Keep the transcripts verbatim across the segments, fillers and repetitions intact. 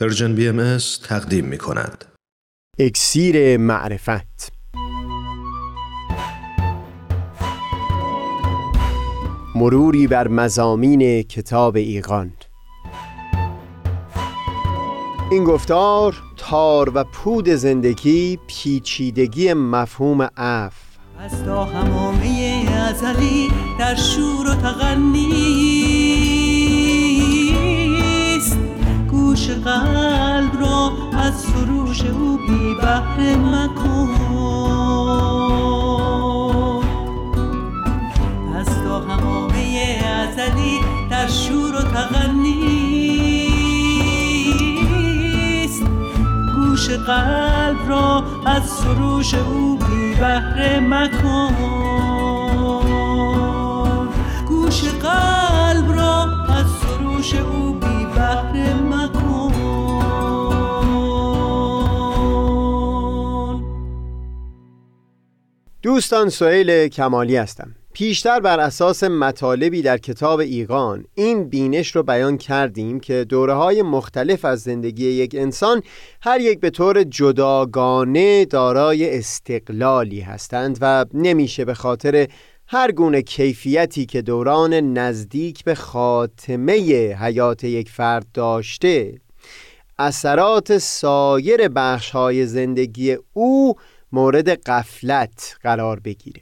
پرژن بی ام اس تقدیم می کند. اکسیر معرفت. مروری بر مضامین کتاب ایقان. این گفتار تار و پود زندگی، پیچیدگی مفهوم عفو از تا همامه ازلی در شور و تغنیست، گوش قلب را از سروش او بی بهره مکن. از تا همامه ازلی در شور و تغنیست، قلب را از سروش او بی بهره مکن. گوش قلب را از سروش او بی بهره مکن. دوستان، سهیل کمالی هستم. پیشتر بر اساس مطالبی در کتاب ایقان این بینش رو بیان کردیم که دوره‌های مختلف از زندگی یک انسان هر یک به طور جداگانه دارای استقلالی هستند و نمیشه به خاطر هر گونه کیفیتی که دوران نزدیک به خاتمه حیات یک فرد داشته اثرات سایر بخش‌های زندگی او مورد غفلت قرار بگیره.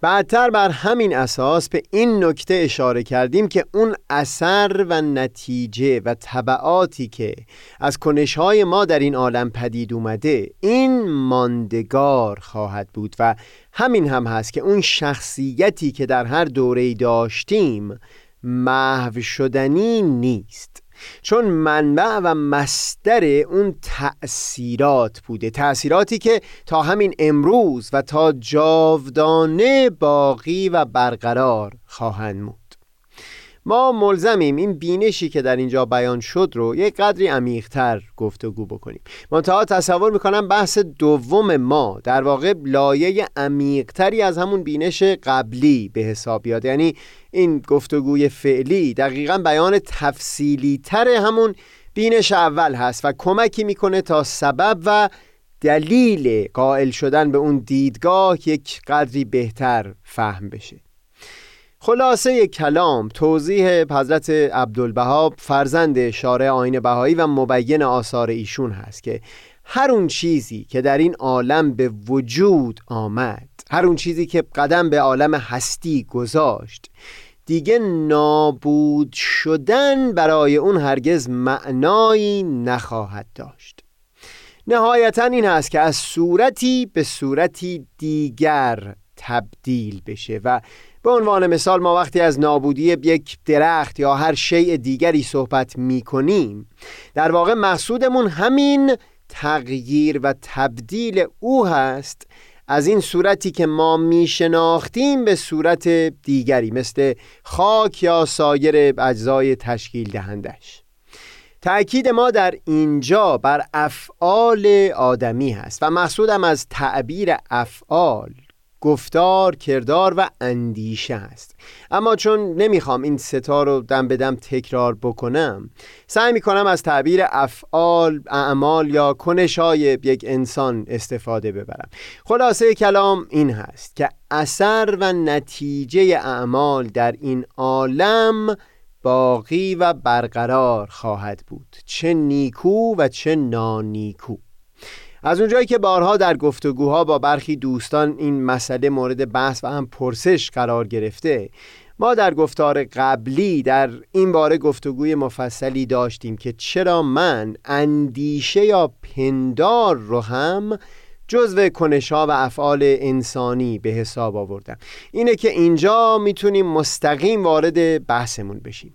بعدتر بر همین اساس به این نکته اشاره کردیم که اون اثر و نتیجه و تبعاتی که از کنش‌های ما در این عالم پدید اومده این ماندگار خواهد بود و همین هم هست که اون شخصیتی که در هر دوره‌ای داشتیم محو شدنی نیست، چون منبع و مصدر اون تأثیرات بوده، تأثیراتی که تا همین امروز و تا جاودانه باقی و برقرار خواهند موند. ما ملزمیم این بینشی که در اینجا بیان شد رو یک قدری عمیق‌تر گفتگو بکنیم. منتها تصور میکنم بحث دوم ما در واقع لایه عمیق‌تری از همون بینش قبلی به حساب بیاد، یعنی این گفتگوی فعلی دقیقاً بیان تفصیلی‌تر همون بینش اول هست و کمکی میکنه تا سبب و دلیل قائل شدن به اون دیدگاه یک قدری بهتر فهم بشه. خلاصه کلام توضیح حضرت عبدالبها فرزند شارع آیین بهایی و مبین آثار ایشون هست که هر اون چیزی که در این عالم به وجود آمد، هر اون چیزی که قدم به عالم هستی گذاشت، دیگه نابود شدن برای اون هرگز معنایی نخواهد داشت. نهایتاً این هست که از صورتی به صورتی دیگر تبدیل بشه و به عنوان مثال ما وقتی از نابودی یک درخت یا هر شیء دیگری صحبت می کنیم در واقع مقصودمون همین تغییر و تبدیل او هست، از این صورتی که ما می شناختیم به صورت دیگری مثل خاک یا سایر اجزای تشکیل دهندش. تأکید ما در اینجا بر افعال آدمی هست و مقصودم از تعبیر افعال گفتار، کردار و اندیشه است. اما چون نمیخوام این ستا رو دم به دم تکرار بکنم، سعی میکنم از تعبیر افعال، اعمال یا کنش‌های یک انسان استفاده ببرم. خلاصه کلام این هست که اثر و نتیجه اعمال در این عالم باقی و برقرار خواهد بود، چه نیکو و چه نانیکو. از اونجایی که بارها در گفتگوها با برخی دوستان این مسئله مورد بحث و هم پرسش قرار گرفته، ما در گفتار قبلی در این باره گفتگوی مفصلی داشتیم که چرا من اندیشه یا پندار رو هم جزو کنش‌ها و افعال انسانی به حساب آوردم. اینه که اینجا میتونیم مستقیم وارد بحثمون بشیم.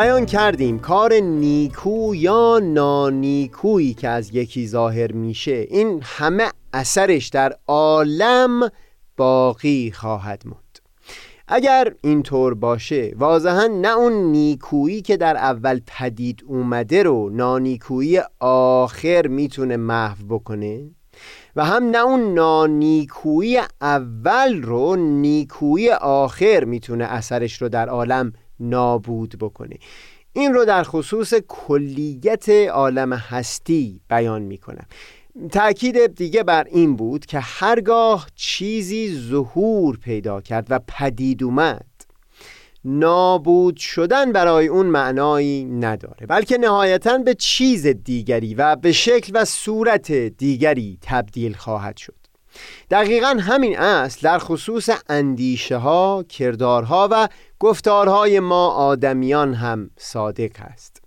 بیان کردیم کار نیکو یا نانیکویی که از یکی ظاهر میشه این همه اثرش در عالم باقی خواهد موند. اگر اینطور باشه واضحاً نه اون نیکویی که در اول پدید اومده رو نانیکویی آخر میتونه محو بکنه و هم نه اون نانیکویی اول رو نیکویی آخر میتونه اثرش رو در عالم نابود بکنه. این رو در خصوص کلیت عالم هستی بیان میکنم. تأکید دیگه بر این بود که هرگاه چیزی ظهور پیدا کرد و پدید اومد، نابود شدن برای اون معنایی نداره، بلکه نهایتاً به چیز دیگری و به شکل و صورت دیگری تبدیل خواهد شد. دقیقاً همین اصل در خصوص اندیشه ها، کردارها و گفتارهای ما آدمیان هم صادق است.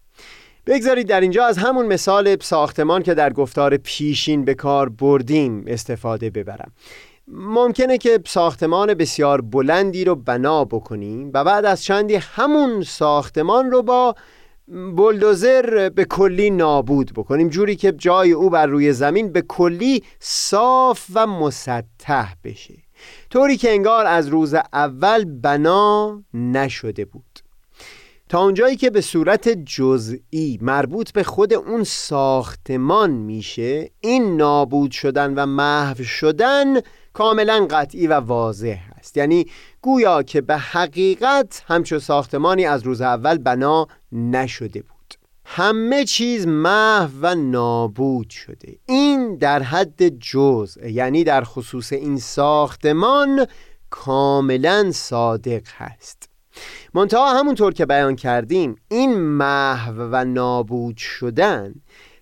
بگذارید در اینجا از همون مثال ساختمان که در گفتار پیشین به کار بردیم استفاده ببرم. ممکنه که ساختمان بسیار بلندی رو بنا بکنیم و بعد از چندی همون ساختمان رو با بلدوزر به کلی نابود بکنیم، جوری که جای او بر روی زمین به کلی صاف و مسطح بشه، طوری که انگار از روز اول بنا نشده بود. تا اونجایی که به صورت جزئی مربوط به خود اون ساختمان میشه، این نابود شدن و محو شدن کاملا قطعی و واضح است. یعنی گویا که به حقیقت همچون ساختمانی از روز اول بنا نشده بود، همه چیز محو و نابود شده. این در حد جزء، یعنی در خصوص این ساختمان کاملا صادق هست. منتها همونطور که بیان کردیم این محو و نابود شدن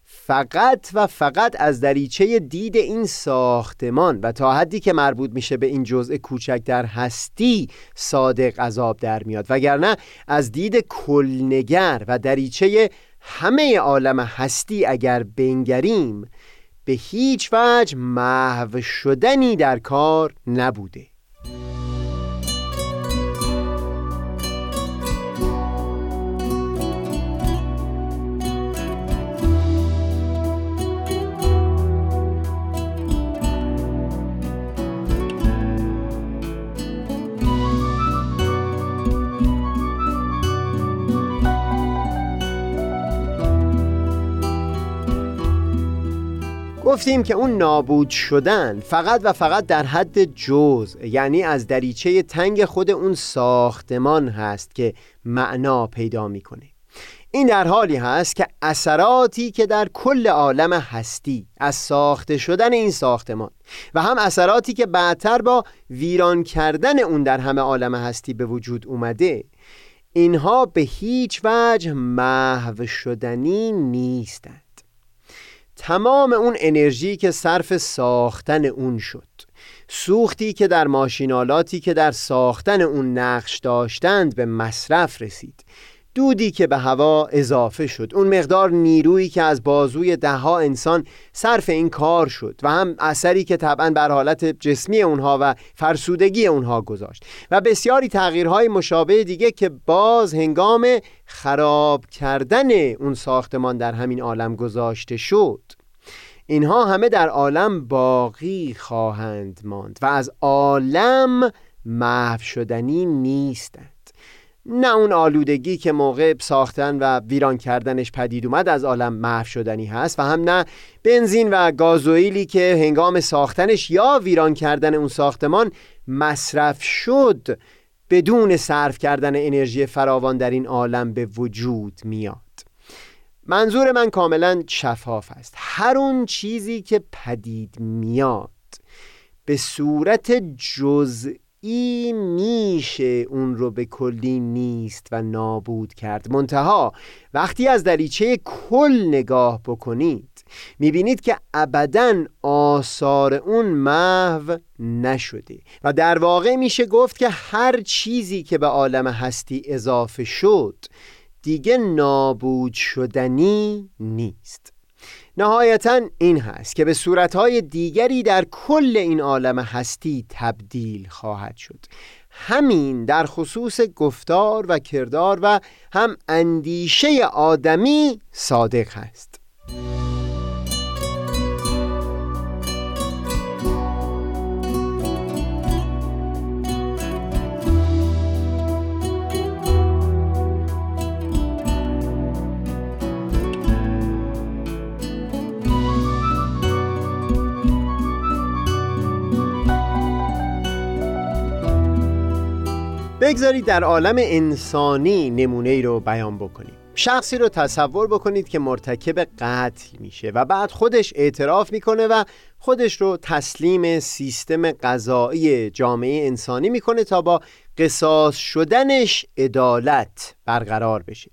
فقط و فقط از دریچه دید این ساختمان و تا حدی که مربوط میشه به این جزء کوچک در هستی صادق عذاب در میاد، وگرنه از دید کلنگر و دریچه همه عالم هستی اگر بنگریم به هیچ وجه محو شدنی در کار نبوده. گفتیم که اون نابود شدن فقط و فقط در حد جزء، یعنی از دریچه تنگ خود اون ساختمان هست که معنا پیدا میکنه. این در حالی هست که اثراتی که در کل عالم هستی از ساخته شدن این ساختمان و هم اثراتی که بعدتر با ویران کردن اون در همه عالم هستی به وجود اومده، اینها به هیچ وجه محو شدنی نیستند. تمام اون انرژی که صرف ساختن اون شد، سوختی که در ماشینالاتی که در ساختن اون نقش داشتند به مصرف رسید، دودی که به هوا اضافه شد، اون مقدار نیرویی که از بازوی ده ها انسان صرف این کار شد و هم اثری که طبعاً بر حالت جسمی اونها و فرسودگی اونها گذاشت و بسیاری تغییرهای مشابه دیگه که باز هنگام خراب کردن اون ساختمان در همین عالم گذاشته شد، اینها همه در عالم باقی خواهند ماند و از عالم محو شدنی نیستند. نه اون آلودگی که موقع ساختن و ویران کردنش پدید اومد از عالم محو شدنی هست و هم نه بنزین و گازوئیلی که هنگام ساختنش یا ویران کردن اون ساختمان مصرف شد بدون صرف کردن انرژی فراوان در این عالم به وجود میاد. منظور من کاملا شفاف است. هر اون چیزی که پدید میاد به صورت جزئی این میشه اون رو به کلی نیست و نابود کرد. منتها وقتی از دریچه کل نگاه بکنید میبینید که ابداً آثار اون محو نشده و در واقع میشه گفت که هر چیزی که به عالم هستی اضافه شد دیگه نابود شدنی نیست. نهایتاً این هست که به صورتهای دیگری در کل این عالم هستی تبدیل خواهد شد. همین در خصوص گفتار و کردار و هم اندیشه آدمی صادق هست. بگذارید در عالم انسانی نمونه‌ای رو بیان بکنیم. شخصی رو تصور بکنید که مرتکب قتل میشه و بعد خودش اعتراف میکنه و خودش رو تسلیم سیستم قضایی جامعه انسانی میکنه تا با قصاص شدنش عدالت برقرار بشه.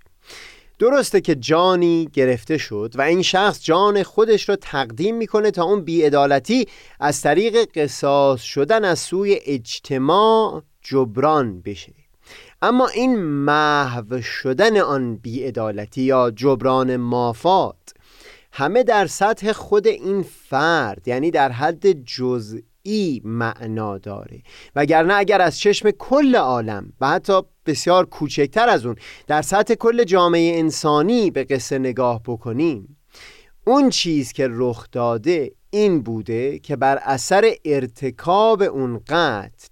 درسته که جانی گرفته شد و این شخص جان خودش رو تقدیم میکنه تا اون بی‌عدالتی از طریق قصاص شدن از سوی اجتماع جبران بشه، اما این محو شدن آن بی‌عدالتی یا جبران مافات همه در سطح خود این فرد، یعنی در حد جزئی معنا داره، وگرنه اگر از چشم کل عالم و حتی بسیار کوچکتر از اون در سطح کل جامعه انسانی به قصه نگاه بکنیم، اون چیز که رخ داده این بوده که بر اثر ارتکاب اون قتل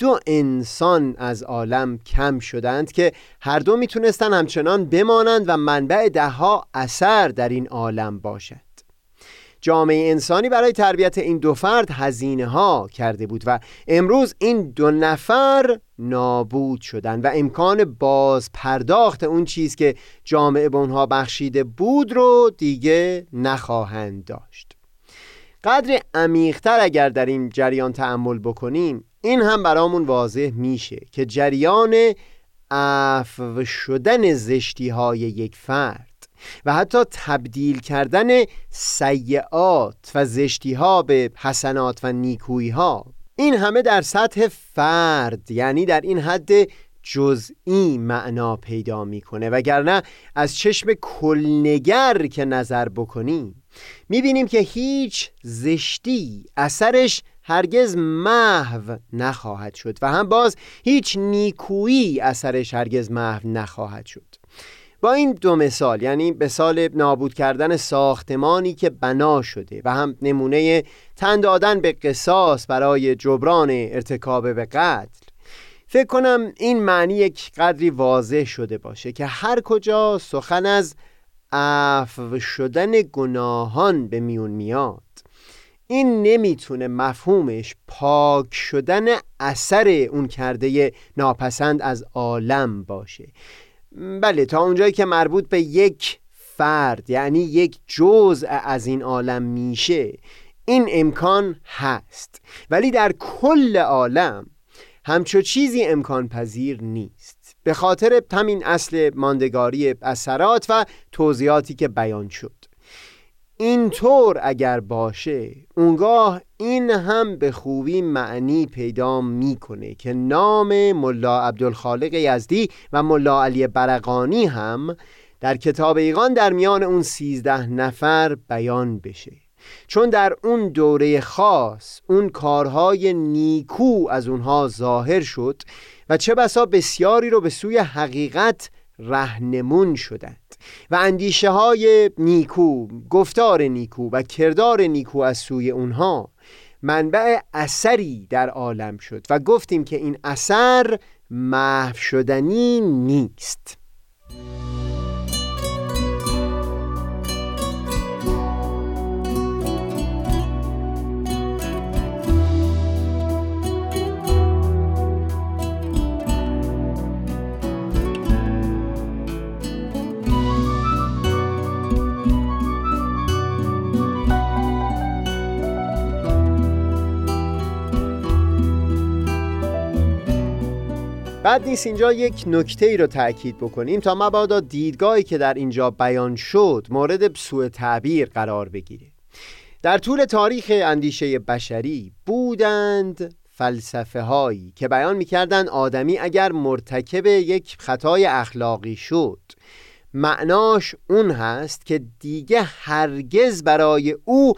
دو انسان از عالم کم شدند که هر دو میتونستن همچنان بمانند و منبع ده ها اثر در این عالم باشد. جامعه انسانی برای تربیت این دو فرد هزینه ها کرده بود و امروز این دو نفر نابود شدند و امکان باز پرداخت اون چیز که جامعه به اونها بخشیده بود رو دیگه نخواهند داشت. قدر عمیق‌تر اگر در این جریان تأمل بکنیم، این هم برامون واضح میشه که جریان عفو شدن زشتی‌های یک فرد و حتی تبدیل کردن سیئات و زشتی‌ها به حسنات و نیکویی‌ها، این همه در سطح فرد، یعنی در این حد جزئی معنا پیدا میکنه، وگرنه از چشم کلنگر که نظر بکنیم میبینیم که هیچ زشتی اثرش هرگز محو نخواهد شد و هم باز هیچ نیکویی اثرش هرگز محو نخواهد شد. با این دو مثال، یعنی مثال نابود کردن ساختمانی که بنا شده و هم نمونه تن دادن به قصاص برای جبران ارتکاب به قتل، فکر کنم این معنی یک قدری واضح شده باشه که هر کجا سخن از عفو شدن گناهان به میون میاد، این نمیتونه مفهومش پاک شدن اثر اون کرده ناپسند از عالم باشه. بله، تا اونجایی که مربوط به یک فرد، یعنی یک جزء از این عالم میشه، این امکان هست، ولی در کل عالم همچو چیزی امکان پذیر نیست، به خاطر همین اصل ماندگاری اثرات و توضیحاتی که بیان شد. اینطور اگر باشه، اونگاه این هم به خوبی معنی پیدا میکنه که نام ملا عبدالخالق یزدی و ملا علی برقانی هم در کتاب ایقان در میان اون سیزده نفر بیان بشه، چون در اون دوره خاص اون کارهای نیکو از اونها ظاهر شد و چه بسا بسیاری رو به سوی حقیقت رهنمون شدند و اندیشه های نیکو، گفتار نیکو و کردار نیکو از سوی اونها منبع اثری در عالم شد و گفتیم که این اثر محو شدنی نیست. بعد نیست اینجا یک نکته ای رو تأکید بکنیم تا مبادا دیدگاهی که در اینجا بیان شد مورد سوء تعبیر قرار بگیره. در طول تاریخ اندیشه بشری بودند فلسفه هایی که بیان می کردن آدمی اگر مرتکب یک خطای اخلاقی شد، معناش اون هست که دیگه هرگز برای او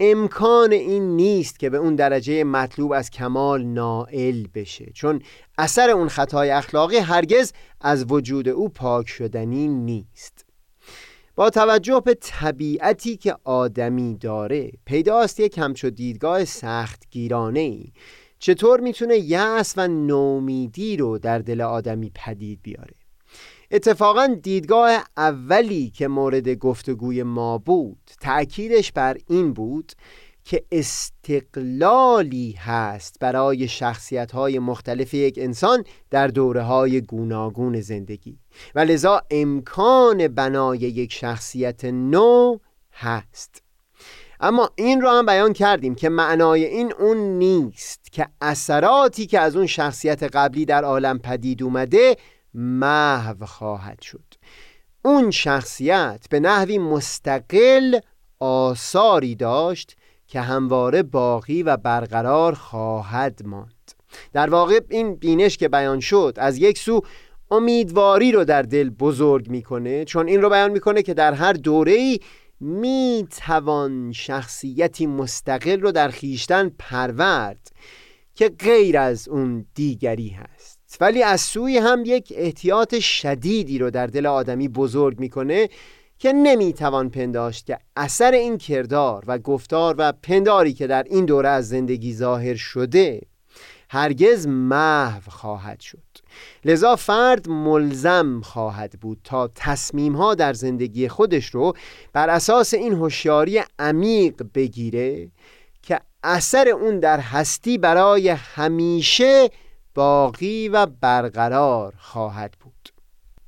امکان این نیست که به اون درجه مطلوب از کمال نائل بشه، چون اثر اون خطای اخلاقی هرگز از وجود او پاک شدنی نیست. با توجه به طبیعتی که آدمی داره، پیداست یک همچو دیدگاه سختگیرانه‌ای چطور میتونه یأس و نومیدی رو در دل آدمی پدید بیاره. اتفاقاً دیدگاه اولی که مورد گفتگوی ما بود، تأکیدش بر این بود که استقلالی هست برای شخصیت‌های مختلف یک انسان در دوره‌های گوناگون زندگی و لذا امکان بنای یک شخصیت نو هست. اما این رو هم بیان کردیم که معنای این اون نیست که اثراتی که از اون شخصیت قبلی در عالم پدید اومده محو خواهد شد. اون شخصیت به نحوی مستقل آثاری داشت که همواره باقی و برقرار خواهد ماند. در واقع این بینش که بیان شد از یک سو امیدواری رو در دل بزرگ میکنه، چون این رو بیان میکنه که در هر دوره‌ای میتوان شخصیتی مستقل رو در خیشتن پرورد که غیر از اون دیگری هست، ولی از سوی هم یک احتیاط شدیدی رو در دل آدمی بزرگ میکنه که نمیتوان پنداشت که اثر این کردار و گفتار و پنداری که در این دوره از زندگی ظاهر شده هرگز محو خواهد شد. لذا فرد ملزم خواهد بود تا تصمیم‌ها در زندگی خودش رو بر اساس این هوشیاری عمیق بگیره که اثر اون در هستی برای همیشه باقی و برقرار خواهد بود.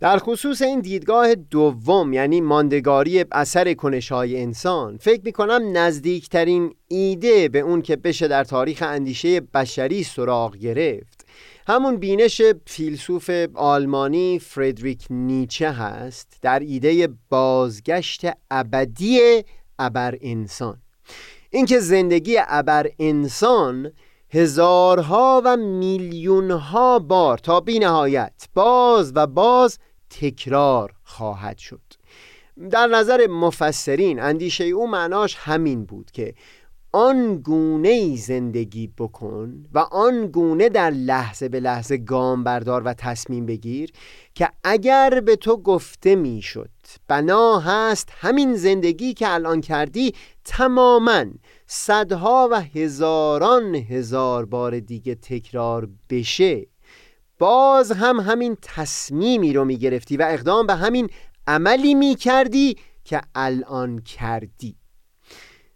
در خصوص این دیدگاه دوم، یعنی ماندگاری اثر کنش‌های انسان، فکر می‌کنم نزدیکترین ایده به اون که بشه در تاریخ اندیشه بشری سراغ گرفت همون بینش فیلسوف آلمانی فردریک نیچه هست در ایده بازگشت ابدی ابر انسان. اینکه زندگی ابر انسان هزارها و میلیونها بار تا بی نهایت باز و باز تکرار خواهد شد. در نظر مفسرین اندیشه او معناش همین بود که آن گونه زندگی بکن و آن گونه در لحظه به لحظه گام بردار و تصمیم بگیر که اگر به تو گفته می شد بنا هست همین زندگی که الان کردی تماماً صدها و هزاران هزار بار دیگه تکرار بشه، باز هم همین تصمیمی رو می گرفتی و اقدام به همین عملی می کردی که الان کردی.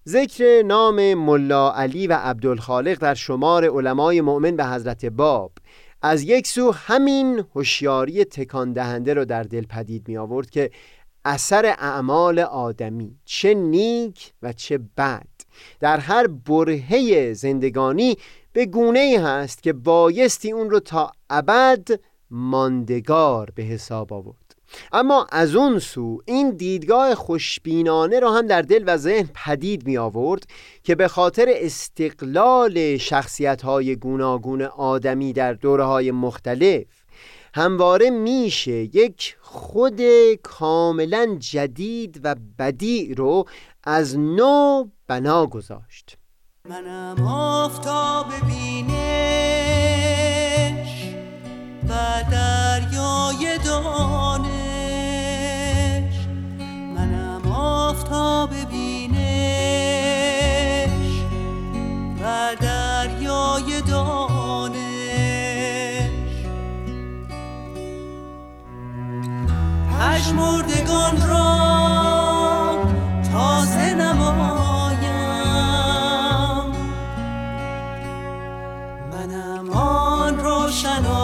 ذکر نام ملا علی و عبدالخالق در شمار علمای مؤمن به حضرت باب از یک سو همین هوشیاری تکان دهنده رو در دل پدید می آورد که اثر اعمال آدمی چه نیک و چه بد در هر برهه زندگانی به گونه‌ای هست که بایستی اون رو تا ابد ماندگار به حساب آورد. اما از اون سو این دیدگاه خوشبینانه را هم در دل و ذهن پدید می آورد که به خاطر استقلال شخصیت‌های گوناگون آدمی در دوره‌های مختلف همواره میشه یک خود کاملا جدید و بدیع رو از نو بنا گذاشت. منم آفتاب بینش و دریای دانش، منم آفتاب بینش و دریای دانش، پژمردگان را تازه نما شنو